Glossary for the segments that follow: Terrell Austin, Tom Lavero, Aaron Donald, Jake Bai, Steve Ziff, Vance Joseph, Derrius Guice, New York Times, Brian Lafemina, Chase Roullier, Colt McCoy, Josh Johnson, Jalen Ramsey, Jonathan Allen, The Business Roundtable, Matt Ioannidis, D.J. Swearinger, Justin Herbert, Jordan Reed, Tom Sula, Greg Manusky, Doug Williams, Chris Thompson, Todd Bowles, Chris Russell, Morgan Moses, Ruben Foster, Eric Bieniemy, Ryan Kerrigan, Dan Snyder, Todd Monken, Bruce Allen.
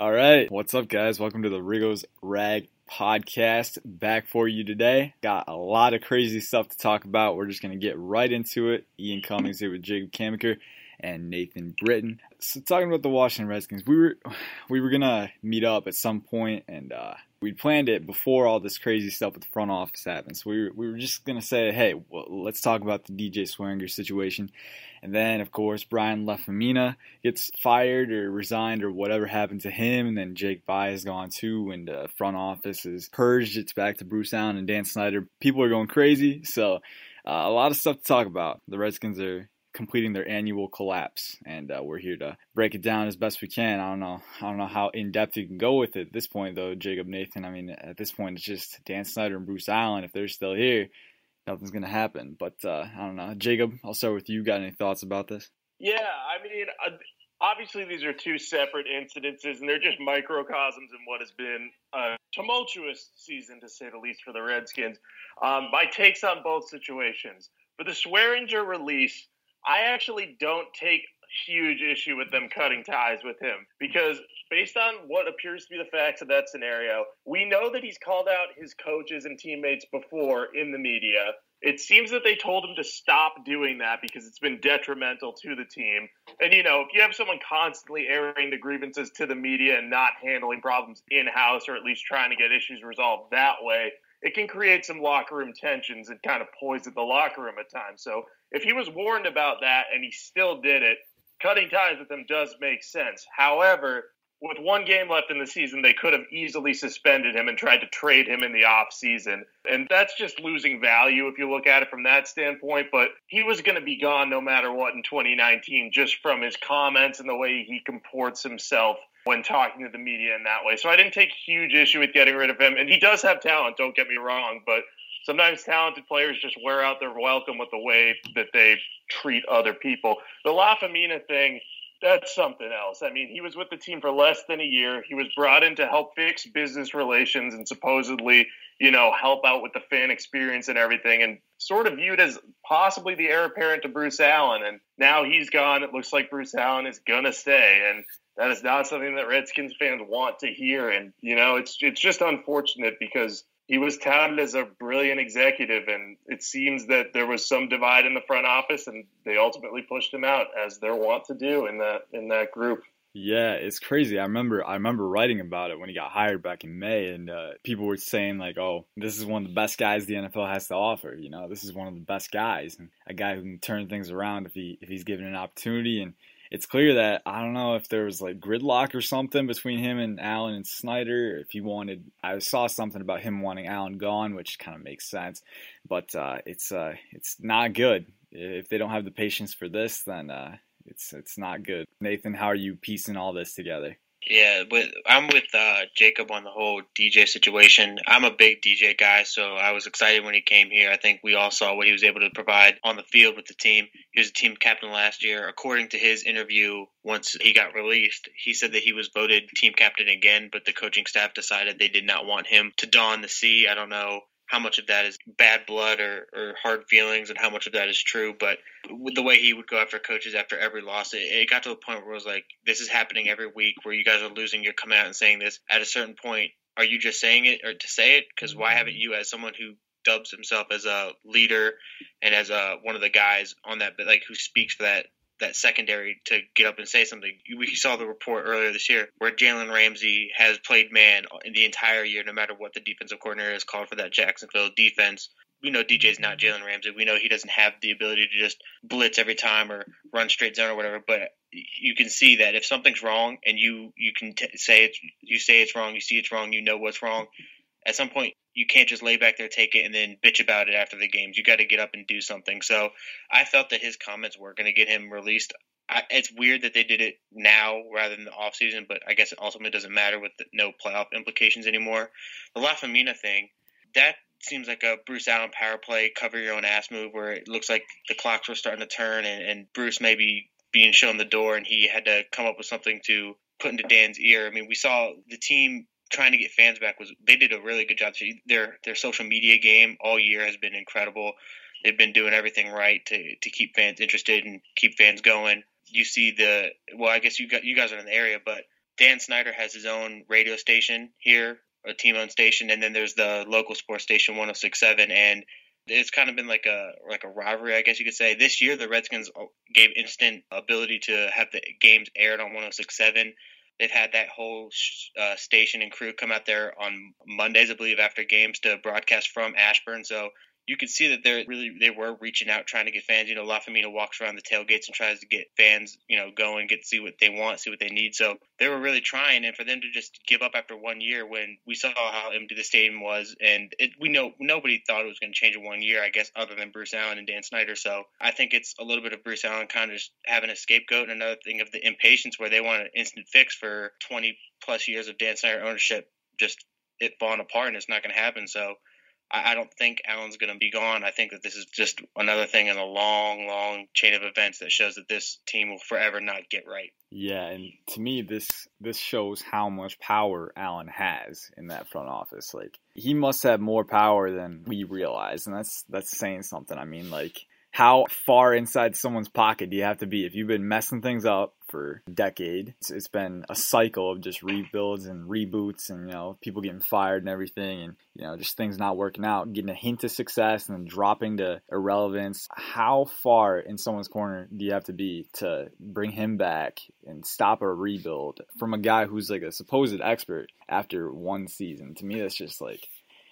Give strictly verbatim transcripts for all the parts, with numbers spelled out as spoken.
All right, what's up, guys? Welcome to the Riggo's Rag podcast. Back for you today. Got a lot of crazy stuff to talk about. We're just going to get right into it. Ian Cummings here with Jacob Camenker and Nathan Britton. So talking about the Washington Redskins, we were we were going to meet up at some point, and uh, we planned it before all this crazy stuff with the front office happened. So we were, we were just going to say, hey, well, let's talk about the D J Swearinger situation. And then, of course, Brian Lafemina gets fired or resigned or whatever happened to him. And then Jake Bai is gone too. And the front office is purged. It's back to Bruce Allen and Dan Snyder. People are going crazy. So uh, a lot of stuff to talk about. The Redskins are completing their annual collapse. And uh, we're here to break it down as best we can. I don't know. I don't know how in-depth you can go with it at this point, though, Jacob, Nathan. I mean, at this point, it's just Dan Snyder and Bruce Allen. If they're still here, nothing's going to happen. But uh, I don't know. Jacob, I'll start with you. Got any thoughts about this? Yeah, I mean, obviously these are two separate incidences, and they're just microcosms in what has been a tumultuous season, to say the least, for the Redskins. Um, my takes on both situations. For the Swearinger release, I actually don't take huge issue with them cutting ties with him, because based on what appears to be the facts of that scenario, we know that he's called out his coaches and teammates before in the media. It seems that they told him to stop doing that because it's been detrimental to the team. And, you know, if you have someone constantly airing the grievances to the media and not handling problems in-house, or at least trying to get issues resolved that way, it can create some locker room tensions and kind of poison the locker room at times. So if he was warned about that and he still did it, cutting ties with them does make sense. However, with one game left in the season, they could have easily suspended him and tried to trade him in the offseason. And that's just losing value if you look at it from that standpoint. But he was going to be gone no matter what in twenty nineteen, just from his comments and the way he comports himself when talking to the media in that way. So I didn't take huge issue with getting rid of him. And he does have talent, don't get me wrong, but sometimes talented players just wear out their welcome with the way that they treat other people. The Lafemina thing, that's something else. I mean, he was with the team for less than a year. He was brought in to help fix business relations and supposedly, you know, help out with the fan experience and everything, and sort of viewed as possibly the heir apparent to Bruce Allen. And now he's gone. It looks like Bruce Allen is going to stay. And that is not something that Redskins fans want to hear. And, you know, it's it's just unfortunate because he was touted as a brilliant executive, and it seems that there was some divide in the front office, and they ultimately pushed him out, as they're wont to do in that in that group. Yeah, it's crazy. I remember I remember writing about it when he got hired back in May, and uh, people were saying, like, oh, this is one of the best guys the N F L has to offer. You know, this is one of the best guys, and a guy who can turn things around if he if he's given an opportunity. And it's clear that, I don't know if there was like gridlock or something between him and Allen and Snyder, if he wanted, I saw something about him wanting Allen gone, which kind of makes sense, but uh, it's uh, it's not good. If they don't have the patience for this, then uh, it's it's not good. Nathan, how are you piecing all this together? Yeah, with, I'm with uh, Jacob on the whole D J situation. I'm a big D J guy, so I was excited when he came here. I think we all saw what he was able to provide on the field with the team. He was a team captain last year. According to his interview, once he got released, he said that he was voted team captain again, but the coaching staff decided they did not want him to don the C. I don't know how much of that is bad blood or, or hard feelings and how much of that is true. But with the way he would go after coaches after every loss, it, it got to a point where it was like, this is happening every week where you guys are losing. You're coming out and saying this. At a certain point, are you just saying it or to say it? Because why haven't you, as someone who dubs himself as a leader and as a, one of the guys on that, but like who speaks for that, that secondary, to get up and say something? We saw the report earlier this year where Jalen Ramsey has played man in the entire year, no matter what the defensive coordinator has called for that Jacksonville defense. We know D J's not Jalen Ramsey. We know he doesn't have the ability to just blitz every time or run straight zone or whatever. But you can see that if something's wrong, and you you can t- say it's you say it's wrong, you see it's wrong, you know what's wrong. At some point, you can't just lay back there, take it, and then bitch about it after the games. You got to get up and do something. So I felt that his comments were going to get him released. I, it's weird that they did it now rather than the offseason, but I guess it ultimately doesn't matter with the, no playoff implications anymore. The Lafemina thing, that seems like a Bruce Allen power play, cover your own ass move, where it looks like the clocks were starting to turn and, and Bruce maybe being shown the door, and he had to come up with something to put into Dan's ear. I mean, we saw the team trying to get fans back. Was they did a really good job. Their their social media game all year has been incredible. They've been doing everything right to, to keep fans interested and keep fans going. You see the well, I guess you got you guys are in the area, but Dan Snyder has his own radio station here, a team-owned station, and then there's the local sports station one oh six point seven, and it's kind of been like a like a rivalry, I guess you could say. This year, the Redskins gave instant ability to have the games aired on one oh six point seven. They've had that whole uh, station and crew come out there on Mondays, I believe, after games to broadcast from Ashburn. So you could see that they're really they were reaching out, trying to get fans. You know, Lafemina walks around the tailgates and tries to get fans, you know, going, get see what they want, see what they need. So they were really trying, and for them to just give up after one year, when we saw how empty the stadium was, and it, we know nobody thought it was going to change in one year, I guess, other than Bruce Allen and Dan Snyder. So I think it's a little bit of Bruce Allen kind of just having a scapegoat, and another thing of the impatience where they want an instant fix for twenty plus years of Dan Snyder ownership, just it falling apart, and it's not going to happen. So I don't think Allen's going to be gone. I think that this is just another thing in a long, long chain of events that shows that this team will forever not get right. Yeah, and to me, this this shows how much power Allen has in that front office. Like, he must have more power than we realize, and that's that's saying something. I mean, like, how far inside someone's pocket do you have to be if you've been messing things up for a decade? It's, it's been a cycle of just rebuilds and reboots and, you know, people getting fired and everything and, you know, just things not working out, getting a hint of success and then dropping to irrelevance. How far in someone's corner do you have to be to bring him back and stop a rebuild from a guy who's like a supposed expert after one season? To me, that's just like,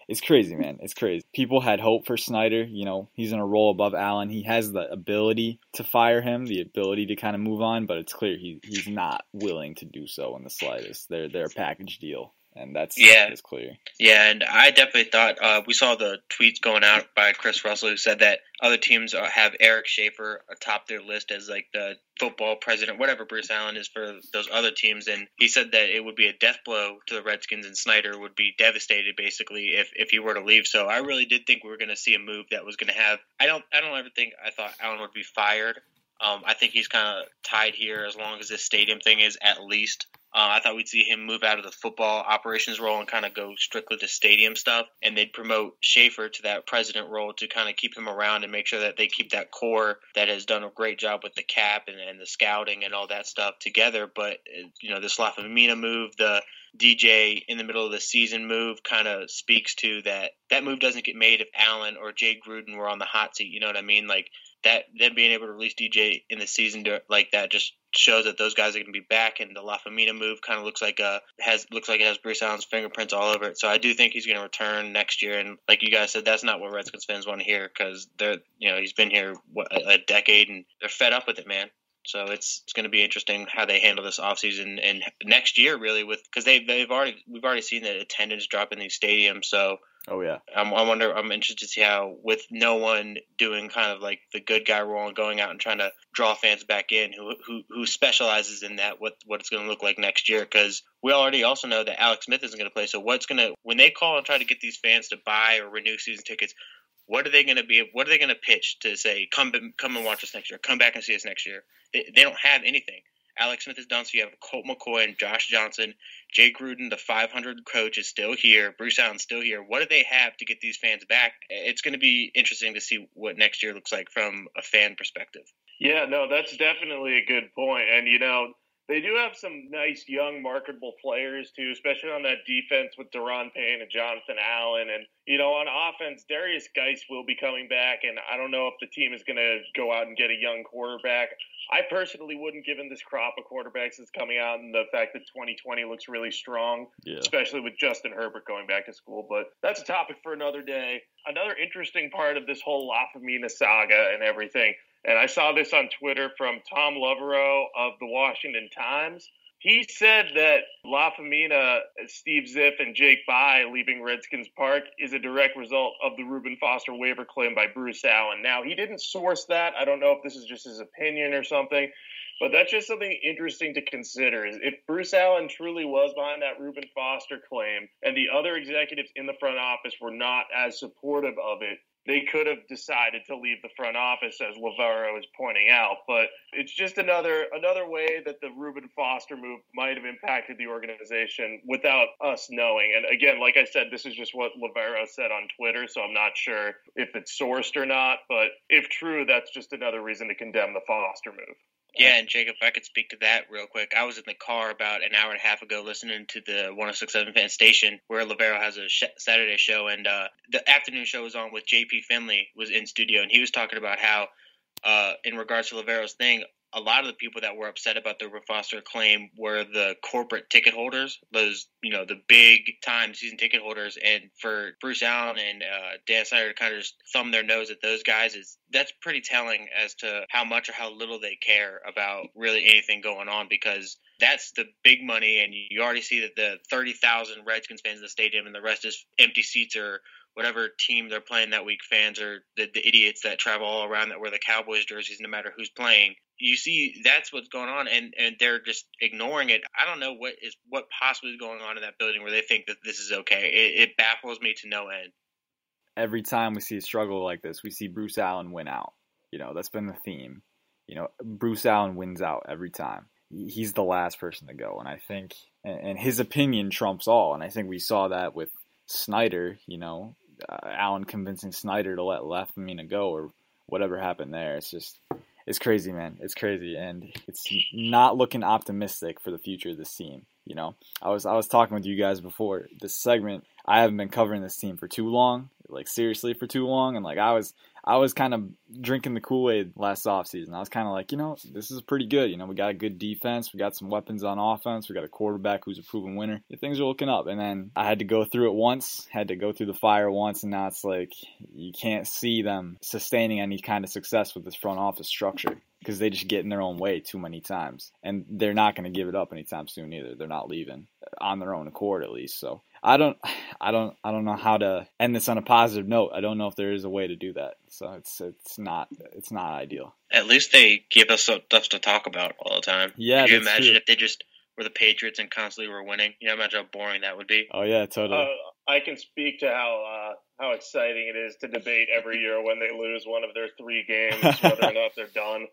it's crazy, man. It's crazy. People had hope for Snyder. You know, he's in a role above Allen. He has the ability to fire him, the ability to kind of move on, but it's clear he he's not willing to do so in the slightest. They're, they're a package deal, and that's yeah. It's clear. Yeah, and I definitely thought uh, we saw the tweets going out by Chris Russell, who said that other teams have Eric Schaffer atop their list as like the football president, whatever Bruce Allen is for those other teams. And he said that it would be a death blow to the Redskins, and Snyder would be devastated basically if, if he were to leave. So I really did think we were going to see a move that was going to have, I don't, I don't ever think I thought Allen would be fired. Um, I think he's kind of tied here as long as this stadium thing is at least. Uh, I thought we'd see him move out of the football operations role and kind of go strictly to stadium stuff, and they'd promote Schaffer to that president role to kind of keep him around and make sure that they keep that core that has done a great job with the cap and, and the scouting and all that stuff together. But, you know, this Lafemina move, the D J in the middle of the season move kind of speaks to that. That move doesn't get made if Allen or Jay Gruden were on the hot seat. You know what I mean? Like, that them being able to release D J in the season to, like that just shows that those guys are going to be back, and the Lafemina move kind of looks like a has looks like it has Bruce Allen's fingerprints all over it. So I do think he's going to return next year, and like you guys said, that's not what Redskins fans want to hear because they're you know he's been here what, a decade and they're fed up with it, man. So it's it's going to be interesting how they handle this offseason and next year really with because they they've already we've already seen the attendance drop in these stadiums, so. Oh yeah, I'm, I wonder. I'm interested to see how, with no one doing kind of like the good guy role and going out and trying to draw fans back in, who who, who specializes in that, what what it's going to look like next year. Because we already also know that Alex Smith isn't going to play. So what's going to when they call and try to get these fans to buy or renew season tickets? What are they going to be? What are they going to pitch to say come come and watch us next year? Come back and see us next year. They, they don't have anything. Alex Smith is done, so you have Colt McCoy and Josh Johnson. Jay Gruden, the five hundred coach, is still here. Bruce Allen's still here. What do they have to get these fans back? It's going to be interesting to see what next year looks like from a fan perspective. Yeah, no, that's definitely a good point. And, you know, they do have some nice, young, marketable players, too, especially on that defense with Daron Payne and Jonathan Allen. And, you know, on offense, Derrius Guice will be coming back, and I don't know if the team is going to go out and get a young quarterback. I personally wouldn't, given this crop of quarterbacks that's coming out and the fact that twenty twenty looks really strong, yeah. especially with Justin Herbert going back to school. But that's a topic for another day. Another interesting part of this whole Lafemina saga and everything, and I saw this on Twitter from Tom Lavero of the Washington Times. He said that Lafemina, Steve Ziff, and Jake Bai leaving Redskins Park is a direct result of the Ruben Foster waiver claim by Bruce Allen. Now, he didn't source that. I don't know if this is just his opinion or something, but that's just something interesting to consider. Is if Bruce Allen truly was behind that Ruben Foster claim and the other executives in the front office were not as supportive of it, they could have decided to leave the front office, as Lavero is pointing out. But it's just another another way that the Ruben Foster move might have impacted the organization without us knowing. And again, like I said, this is just what Lavero said on Twitter, so I'm not sure if it's sourced or not. But if true, that's just another reason to condemn the Foster move. Yeah, and Jacob, if I could speak to that real quick. I was in the car about an hour and a half ago listening to the one oh six point seven Fan Station where Lavero has a sh- Saturday show, and uh, the afternoon show was on with J P Finley, was in studio, and he was talking about how, uh, in regards to Lavero's thing, a lot of the people that were upset about the Ruben Foster claim were the corporate ticket holders, those, you know, the big-time season ticket holders. And for Bruce Allen and uh, Dan Snyder to kind of just thumb their nose at those guys, is that's pretty telling as to how much or how little they care about really anything going on, because that's the big money, and you already see that the thirty thousand Redskins fans in the stadium and the rest is empty seats or whatever team they're playing that week fans, or the, the idiots that travel all around that wear the Cowboys jerseys no matter who's playing. You see, that's what's going on, and, and they're just ignoring it. I don't know what is what possibly is going on in that building where they think that this is okay. It, it baffles me to no end. Every time we see a struggle like this, we see Bruce Allen win out. You know, that's been the theme. You know, Bruce Allen wins out every time. He's the last person to go, and I think, and, and his opinion trumps all, and I think we saw that with Snyder. You know, uh, Allen convincing Snyder to let Lafemina go, or whatever happened there. It's just. It's crazy, man. It's crazy, and it's not looking optimistic for the future of this team. You know, I was I was talking with you guys before this segment. I haven't been covering this team for too long, like seriously for too long, and like I was I was kind of drinking the Kool-Aid last offseason. I was kind of like, you know, this is pretty good. You know, we got a good defense, we got some weapons on offense, we got a quarterback who's a proven winner. Things are looking up, and then I had to go through it once, had to go through the fire once, and now it's like you can't see them sustaining any kind of success with this front office structure, because they just get in their own way too many times, and they're not going to give it up anytime soon either. They're not leaving on their own accord, at least. So I don't, I don't, I don't know how to end this on a positive note. I don't know if there is a way to do that. So it's, it's not, it's not ideal. At least they give us stuff to talk about all the time. Yeah. Could you imagine true. If they just were the Patriots and constantly were winning? You know, imagine how boring that would be. Oh yeah, totally. Uh, I can speak to how, uh, how exciting it is to debate every year when they lose one of their three games, whether or not they're done.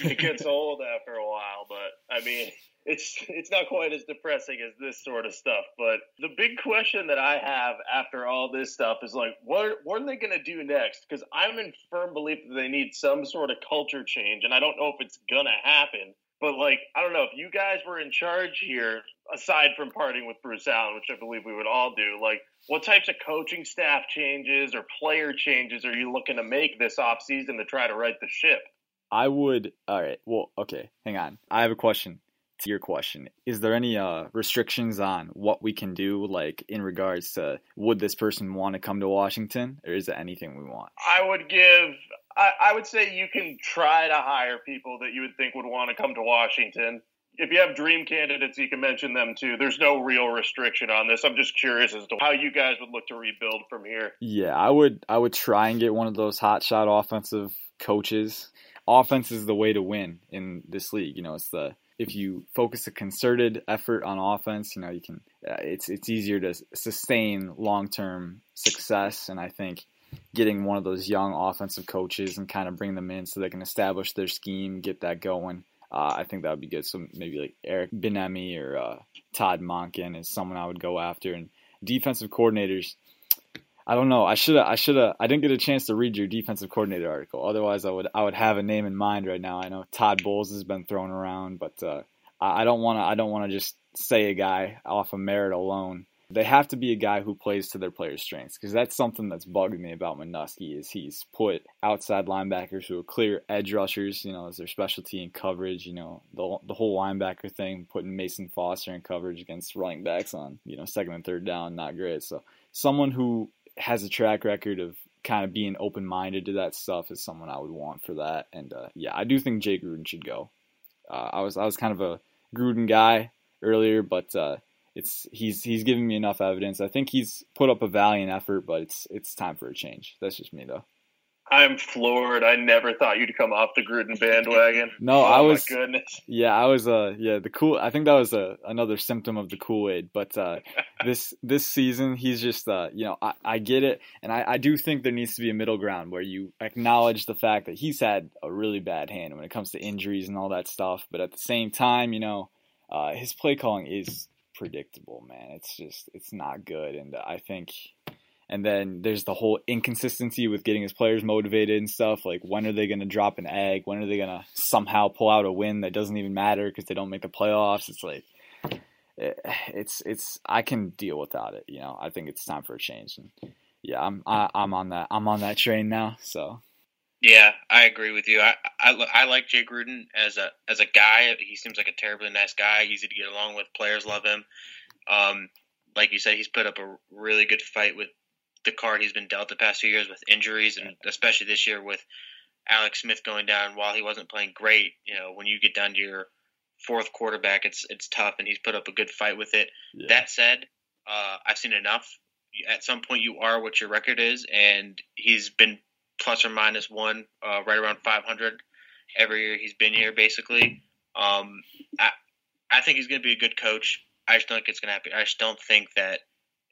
It gets old after a while, but I mean, it's it's not quite as depressing as this sort of stuff. But the big question that I have after all this stuff is like, what what are they going to do next? Because I'm in firm belief that they need some sort of culture change, and I don't know if it's going to happen. But like, I don't know if you guys were in charge here, aside from parting with Bruce Allen, which I believe we would all do. Like, what types of coaching staff changes or player changes are you looking to make this offseason to try to right the ship? I would, all right, well, okay, hang on. I have a question to your question. Is there any uh, restrictions on what we can do, like, in regards to would this person want to come to Washington, or is it anything we want? I would give, I, I would say you can try to hire people that you would think would want to come to Washington. If you have dream candidates, you can mention them too. There's no real restriction on this. I'm just curious as to how you guys would look to rebuild from here. Yeah, I would, I would try and get one of those hotshot offensive coaches. Offense is the way to win in this league. You know, it's the if you focus a concerted effort on offense, you know, you can. Uh, it's it's easier to sustain long-term success, and I think getting one of those young offensive coaches and kind of bring them in so they can establish their scheme, get that going. Uh, I think that would be good. So maybe like Eric Bieniemy or uh, Todd Monken is someone I would go after, and defensive coordinators. I don't know. I should have. I should have. I didn't get a chance to read your defensive coordinator article. Otherwise, I would. I would have a name in mind right now. I know Todd Bowles has been thrown around, but uh, I don't want to. I don't want to just say a guy off of merit alone. They have to be a guy who plays to their players' strengths, because that's something that's bugging me about Manusky is he's put outside linebackers who are clear edge rushers, you know, as their specialty in coverage, you know, the the whole linebacker thing, putting Mason Foster in coverage against running backs on, you know, second and third down, not great. So someone who has a track record of kind of being open-minded to that stuff is someone I would want for that. And uh, yeah, I do think Jay Gruden should go. Uh, I was I was kind of a Gruden guy earlier, but uh, it's he's he's given me enough evidence. I think he's put up a valiant effort, but it's it's time for a change. That's just me though. I'm floored. I never thought you'd come off the Gruden bandwagon. No, oh, I was. My goodness. Yeah, I was. Uh, yeah, the cool. I think that was a, another symptom of the Kool-Aid. But uh, this this season, he's just. Uh, you know, I, I get it, and I, I do think there needs to be a middle ground where you acknowledge the fact that he's had a really bad hand when it comes to injuries and all that stuff. But at the same time, you know, uh, his play calling is predictable, man. It's just it's not good, and I think. And then there's the whole inconsistency with getting his players motivated and stuff. Like, when are they going to drop an egg? When are they going to somehow pull out a win that doesn't even matter because they don't make the playoffs? It's like, it, it's, it's, I can deal without it. You know, I think it's time for a change. And yeah, I'm, I, I'm on that, I'm on that train now. So. Yeah, I agree with you. I, I, I like Jay Gruden as a, as a guy. He seems like a terribly nice guy. Easy to get along with. Players love him. Um, like you said, he's put up a really good fight with the card he's been dealt the past few years with injuries, and especially this year with Alex Smith going down. While he wasn't playing great, you know, when you get down to your fourth quarterback, it's it's tough, and he's put up a good fight with it. Yeah. That said, uh, I've seen enough. At some point, you are what your record is, and he's been plus or minus one, uh, right around five hundred every year he's been here, basically. Um, I I think he's going to be a good coach. I just don't think it's going to happen. I just don't think that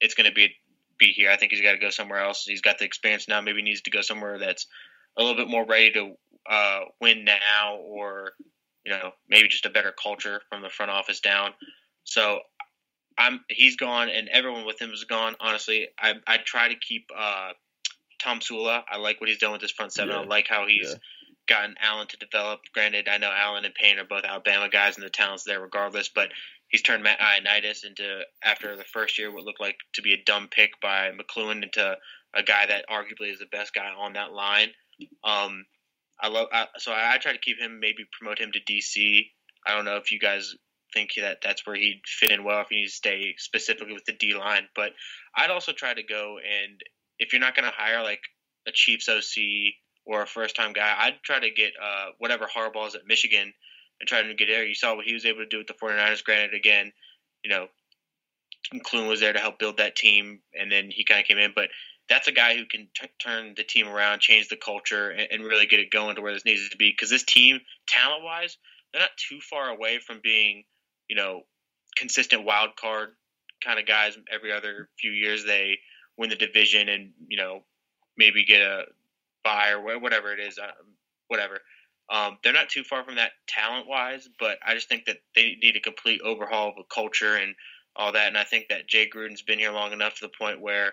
it's going to be be here. I think he's got to go somewhere else. He's got the experience now. Maybe he needs to go somewhere that's a little bit more ready to uh, win now, or, you know, maybe just a better culture from the front office down. So I'm, he's gone, and everyone with him is gone. Honestly, I, I try to keep uh, Tom Sula. I like what he's done with this front seven. Yeah. I like how he's yeah. gotten Allen to develop. Granted, I know Allen and Payne are both Alabama guys and the talent's there regardless, but he's turned Matt Ioannidis into, after the first year, what looked like to be a dumb pick by McLuhan, into a guy that arguably is the best guy on that line. Um, I love I, so I, I try to keep him, maybe promote him to D C. I don't know if you guys think that that's where he'd fit in well, if he needs to stay specifically with the D line. But I'd also try to go, and if you're not going to hire like a Chiefs O C or a first-time guy, I'd try to get uh, whatever Harbaugh's at Michigan and trying to get there. You saw what he was able to do with the 49ers. Granted, again, you know, Clune was there to help build that team, and then he kind of came in. But that's a guy who can t- turn the team around, change the culture, and, and really get it going to where this needs to be. Because this team, talent-wise, they're not too far away from being, you know, consistent wild card kind of guys. Every other few years they win the division and, you know, maybe get a bye or whatever it is, whatever. Um, they're not too far from that talent-wise, but I just think that they need a complete overhaul of a culture and all that. And I think that Jay Gruden's been here long enough to the point where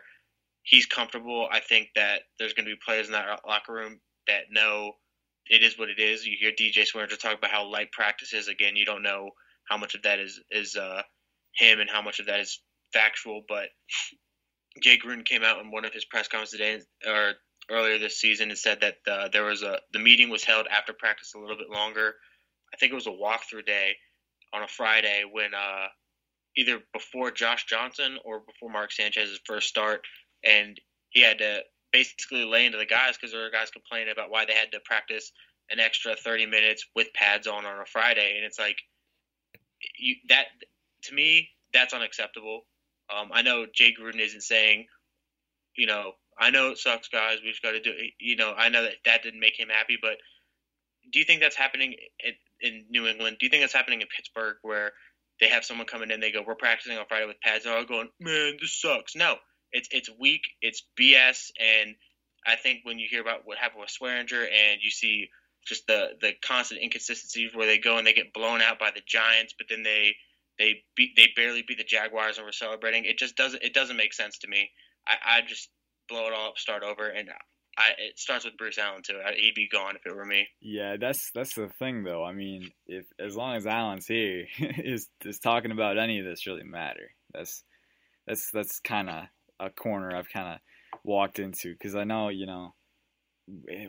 he's comfortable. I think that there's going to be players in that locker room that know it is what it is. You hear D J Swearinger talk about how light practice is. Again, you don't know how much of that is, is uh, him and how much of that is factual. But Jay Gruden came out in one of his press conferences today, or earlier this season, and said that uh, there was a the meeting was held after practice a little bit longer. I think it was a walkthrough day on a Friday when uh, either before Josh Johnson or before Mark Sanchez's first start, and he had to basically lay into the guys because there were guys complaining about why they had to practice an extra thirty minutes with pads on on a Friday, and it's like, you, that to me, that's unacceptable. Um, I know Jay Gruden isn't saying, you know, I know it sucks, guys, we've got to do it. You know, I know that that didn't make him happy, but do you think that's happening in New England? Do you think that's happening in Pittsburgh, where they have someone coming in, they go, we're practicing on Friday with pads, and they're all going, man, this sucks? No, it's it's weak, it's B S, and I think when you hear about what happened with Swearinger and you see just the, the constant inconsistencies where they go and they get blown out by the Giants, but then they they beat, they barely beat the Jaguars and we're celebrating, it just doesn't it doesn't make sense to me. I, I just blow it all up, start over, and I, it starts with Bruce Allen too. I, he'd be gone if it were me. Yeah, that's that's the thing though. I mean, if as long as Allen's here, is is talking about any of this really matter? That's that's that's kind of a corner I've kind of walked into, because I know, you know,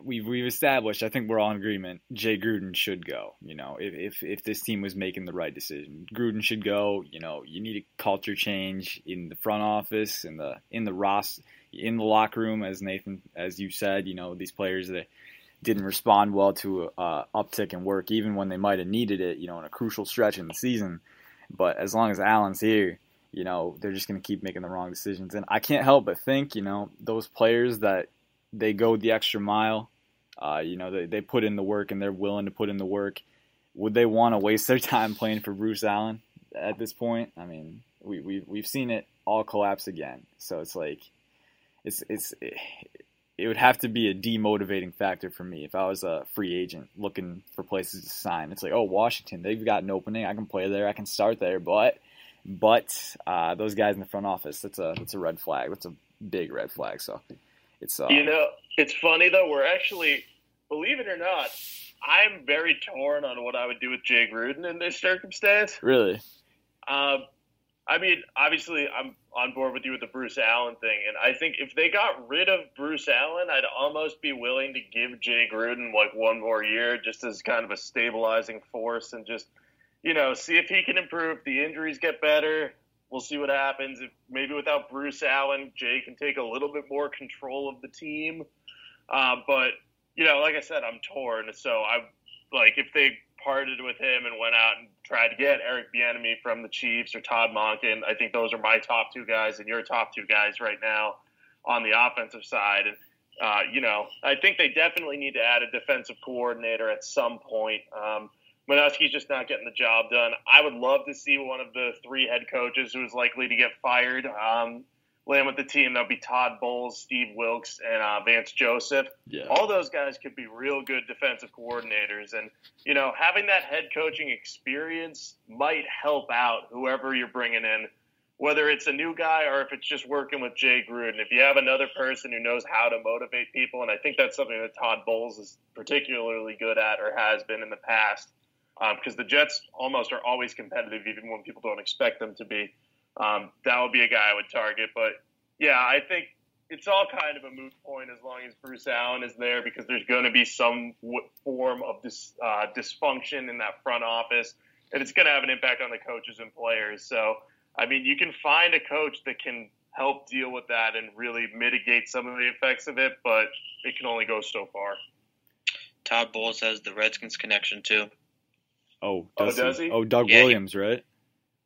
we we've established, I think we're all in agreement, Jay Gruden should go. You know, if if if this team was making the right decision, Gruden should go. You know, you need a culture change in the front office, in the in the roster, in the locker room, as Nathan, as you said. You know, these players that didn't respond well to uh, uptick in work, even when they might have needed it, you know, in a crucial stretch in the season. But as long as Allen's here, you know, they're just going to keep making the wrong decisions. And I can't help but think, you know, those players that they go the extra mile, uh, you know, they, they put in the work and they're willing to put in the work. Would they want to waste their time playing for Bruce Allen at this point? I mean, we, we, we've seen it all collapse again. So it's like, It's it's it would have to be a demotivating factor for me if I was a free agent looking for places to sign. It's like, oh, Washington, they've got an opening. I can play there. I can start there. But but uh, those guys in the front office, that's a that's a red flag. That's a big red flag. So it's uh, you know, it's funny though. We're actually, believe it or not, I'm very torn on what I would do with Jay Gruden in this circumstance. Really? Um, I mean, obviously, I'm on board with you with the Bruce Allen thing, and I think if they got rid of Bruce Allen, I'd almost be willing to give Jay Gruden like one more year just as kind of a stabilizing force and just, you know, see if he can improve. The injuries get better. We'll see what happens. If maybe without Bruce Allen, Jay can take a little bit more control of the team. Uh, but, you know, like I said, I'm torn. So, I like, if they parted with him and went out and tried to get Eric Bieniemy from the Chiefs or Todd Monken, I think those are my top two guys and your top two guys right now on the offensive side. And, uh, you know, I think they definitely need to add a defensive coordinator at some point. Um, Manusky's just not getting the job done. I would love to see one of the three head coaches who is likely to get fired um, land with the team. That'll be Todd Bowles, Steve Wilks, and uh, Vance Joseph. Yeah. All those guys could be real good defensive coordinators. And, you know, having that head coaching experience might help out whoever you're bringing in, whether it's a new guy or if it's just working with Jay Gruden. If you have another person who knows how to motivate people, and I think that's something that Todd Bowles is particularly good at or has been in the past, because um, the Jets almost are always competitive, even when people don't expect them to be. Um, that would be a guy I would target. But, yeah, I think it's all kind of a moot point as long as Bruce Allen is there, because there's going to be some w- form of dis- uh, dysfunction in that front office, and it's going to have an impact on the coaches and players. So, I mean, you can find a coach that can help deal with that and really mitigate some of the effects of it, but it can only go so far. Todd Bowles has the Redskins connection, too. Oh, does, oh, does he? he? Oh, Doug yeah, Williams, he, right?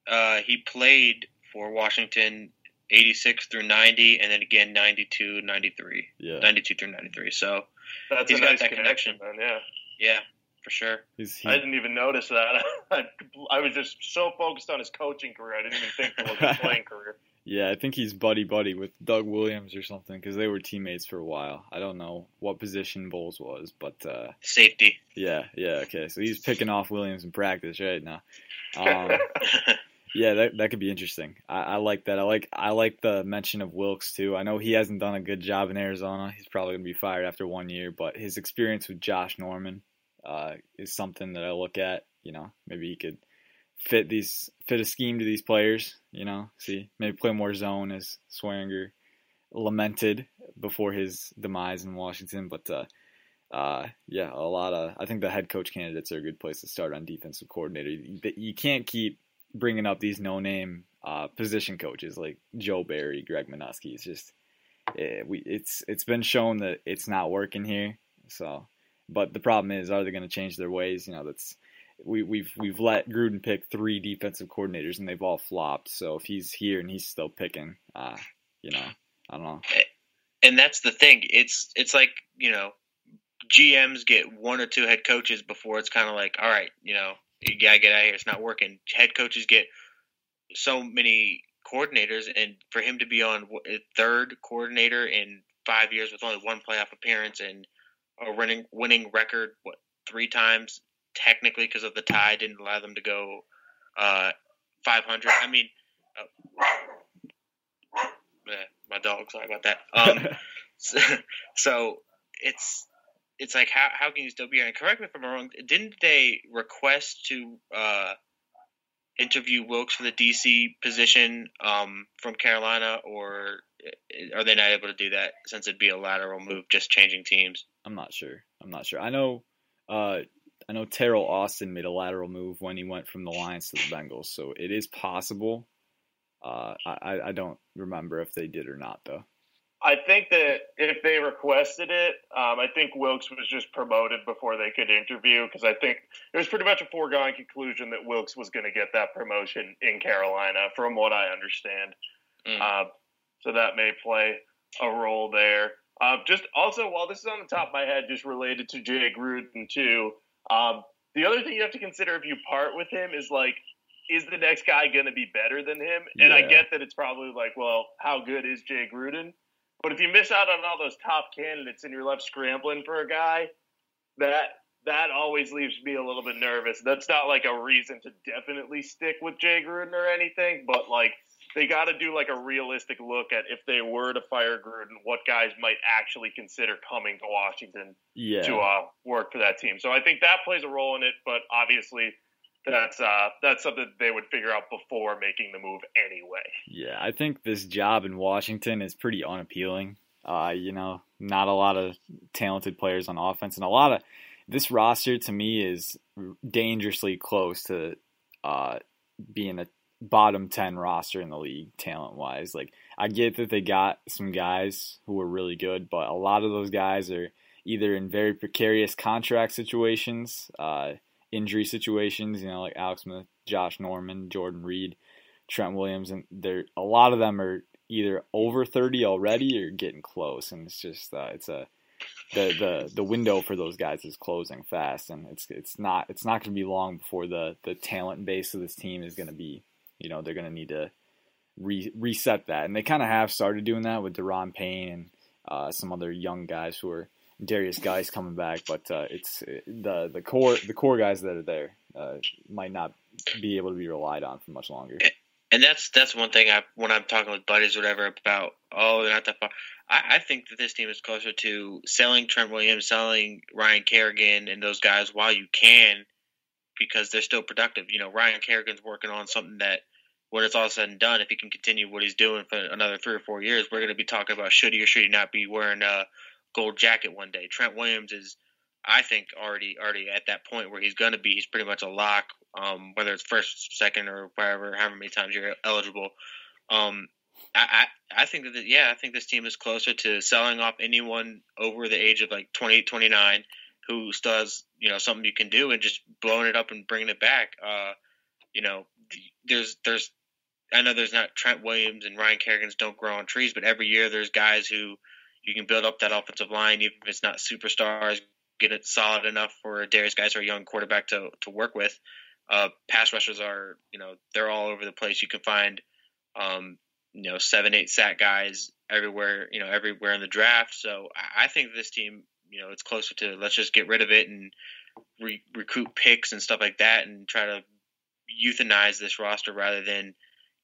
Uh, he played for Washington eighty-six through ninety, and then again ninety-two, ninety-three. Yeah. ninety-two through ninety-three. So that's he's a got nice that connection. connection man, yeah. Yeah, for sure. He... I didn't even notice that. I, I was just so focused on his coaching career, I didn't even think about his playing career. Yeah, I think he's buddy-buddy with Doug Williams or something, because they were teammates for a while. I don't know what position Bowles was, but... Uh, Safety. Yeah, yeah, okay. So he's picking off Williams in practice right now. Um, yeah, that that could be interesting. I, I like that. I like I like the mention of Wilks, too. I know he hasn't done a good job in Arizona. He's probably going to be fired after one year, but his experience with Josh Norman uh, is something that I look at. You know, maybe he could... Fit these fit a scheme to these players, you know. See, maybe play more zone, as Swearinger lamented before his demise in Washington. But uh, uh, yeah, a lot of I think the head coach candidates are a good place to start on defensive coordinator. You, you can't keep bringing up these no-name uh, position coaches like Joe Barry, Greg Manusky. It's just it, we it's it's been shown that it's not working here. So, but the problem is, are they going to change their ways? You know, that's. We, we've we've let Gruden pick three defensive coordinators, and they've all flopped. So if he's here and he's still picking, uh, you know, I don't know. And that's the thing. It's it's like, you know, G Ms get one or two head coaches before it's kind of like, all right, you know, you got to get out of here. It's not working. Head coaches get so many coordinators, and for him to be on third coordinator in five years with only one playoff appearance and a winning, winning record, what, three times? Technically, because of the tie, didn't allow them to go uh, five hundred. I mean, uh, my dog. Sorry about that. Um, so, so it's it's like how how can you still be here? And correct me if I'm wrong. Didn't they request to uh, interview Wilks for the D C position um, from Carolina, or are they not able to do that since it'd be a lateral move, just changing teams? I'm not sure. I'm not sure. I know. Uh, I know Terrell Austin made a lateral move when he went from the Lions to the Bengals, so it is possible. Uh, I, I don't remember if they did or not, though. I think that if they requested it, um, I think Wilks was just promoted before they could interview, because I think it was pretty much a foregone conclusion that Wilks was going to get that promotion in Carolina, from what I understand. Mm. Uh, so that may play a role there. Uh, just also, while this is on the top of my head, just related to Jay Gruden, too, Um, the other thing you have to consider if you part with him is, like, is the next guy going to be better than him? And yeah. I get that it's probably like, well, how good is Jay Gruden? But if you miss out on all those top candidates and you're left scrambling for a guy, that that always leaves me a little bit nervous. That's not like a reason to definitely stick with Jay Gruden or anything, but, like, they got to do like a realistic look at if they were to fire Gruden, what guys might actually consider coming to Washington yeah. to uh, work for that team. So I think that plays a role in it, but obviously that's uh, that's something that they would figure out before making the move anyway. Yeah, I think this job in Washington is pretty unappealing. Uh, you know, not a lot of talented players on offense, and a lot of this roster to me is dangerously close to uh, being a bottom ten roster in the league talent wise. Like, I get that they got some guys who were really good, but a lot of those guys are either in very precarious contract situations, uh, injury situations, you know, like Alex Smith, Josh Norman, Jordan Reed, Trent Williams, and there a lot of them are either over thirty already or getting close, and it's just uh, it's a the, the the window for those guys is closing fast, and it's it's not it's not going to be long before the the talent base of this team is going to be, you know, they're going to need to re- reset that, and they kind of have started doing that with Daron Payne and uh, some other young guys who are Derrius Guice coming back, but uh, it's the the core the core guys that are there uh, might not be able to be relied on for much longer. And that's that's one thing I when I'm talking with buddies or whatever about, oh, they're not that far. I, I think that this team is closer to selling Trent Williams, selling Ryan Kerrigan and those guys while you can, because they're still productive. You know, Ryan Kerrigan's working on something that when it's all said and done, if he can continue what he's doing for another three or four years, we're going to be talking about should he or should he not be wearing a gold jacket one day. Trent Williams is, I think, already already at that point where he's going to be. He's pretty much a lock, um, whether it's first, second, or wherever, however many times you're eligible. Um, I, I, I think that, yeah, I think this team is closer to selling off anyone over the age of like twenty-eight, twenty-nine who still has, you know, something you can do and just blowing it up and bringing it back. Uh, you know, there's there's I know there's not Trent Williams and Ryan Kerrigan's don't grow on trees, but every year there's guys who you can build up that offensive line, even if it's not superstars, get it solid enough for Derrius Guice or a young quarterback to, to work with. Uh, pass rushers are, you know, they're all over the place. You can find, um, you know, seven, eight sack guys everywhere, you know, everywhere in the draft. So I think this team, you know, it's closer to let's just get rid of it and re- recruit picks and stuff like that and try to euthanize this roster rather than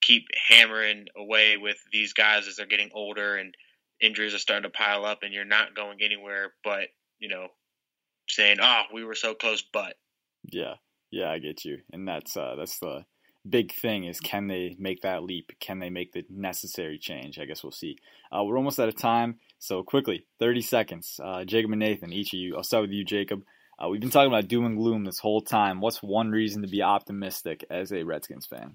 keep hammering away with these guys as they're getting older and injuries are starting to pile up and you're not going anywhere but, you know, saying, oh, we were so close, but. Yeah, yeah, I get you. And that's uh, that's the big thing is can they make that leap? Can they make the necessary change? I guess we'll see. Uh, we're almost out of time, so quickly, thirty seconds. Uh, Jacob and Nathan, each of you. I'll start with you, Jacob. Uh, we've been talking about doom and gloom this whole time. What's one reason to be optimistic as a Redskins fan?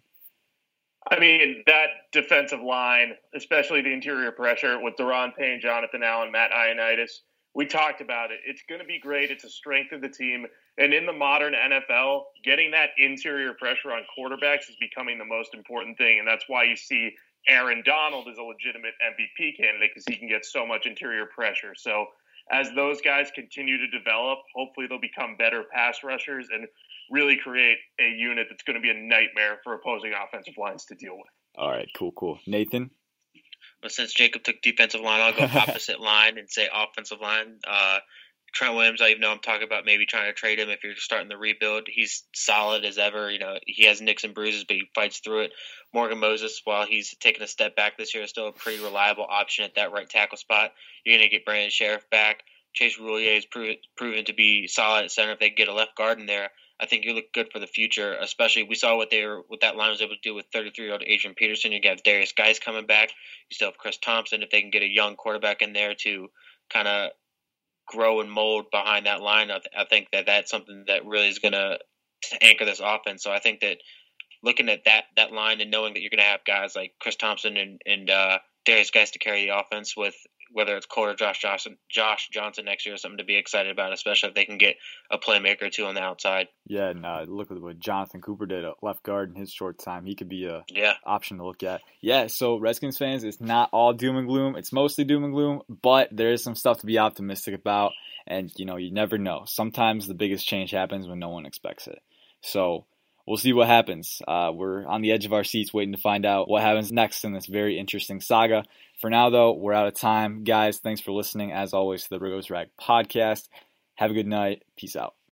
I mean, that defensive line, especially the interior pressure with Daron Payne, Jonathan Allen, Matt Ioannidis, we talked about it. It's going to be great. It's a strength of the team. And in the modern N F L, getting that interior pressure on quarterbacks is becoming the most important thing. And that's why you see Aaron Donald is a legitimate M V P candidate because he can get so much interior pressure. So as those guys continue to develop, hopefully they'll become better pass rushers and really create a unit that's going to be a nightmare for opposing offensive lines to deal with. All right, cool, cool. Nathan? Well, since Jacob took defensive line, I'll go opposite line and say offensive line. Uh, Trent Williams, I even know I'm talking about maybe trying to trade him if you're starting the rebuild. He's solid as ever. You know, he has nicks and bruises, but he fights through it. Morgan Moses, while he's taking a step back this year, is still a pretty reliable option at that right tackle spot. You're going to get Brandon Sheriff back. Chase Roulier is proven, proven to be solid at center. If they can get a left guard in there, I think you look good for the future, especially we saw what they were, what that line was able to do with thirty-three-year-old Adrian Peterson. You have Derrius Guice coming back. You still have Chris Thompson. If they can get a young quarterback in there to kind of grow and mold behind that line, I, th- I think that that's something that really is going to anchor this offense. So I think that looking at that that line and knowing that you're going to have guys like Chris Thompson and, and uh, Derrius Guice to carry the offense with whether it's Colt or Josh Johnson, Josh Johnson next year is something to be excited about, especially if they can get a playmaker or two on the outside. Yeah, and uh, look at what Jonathan Cooper did at left guard in his short time. He could be a yeah. option to look at. Yeah, so Redskins fans, it's not all doom and gloom. It's mostly doom and gloom, but there is some stuff to be optimistic about, and, you know, you never know. Sometimes the biggest change happens when no one expects it. So we'll see what happens. Uh, we're on the edge of our seats waiting to find out what happens next in this very interesting saga. For now, though, we're out of time. Guys, thanks for listening, as always, to the Riggo's Rag podcast. Have a good night. Peace out.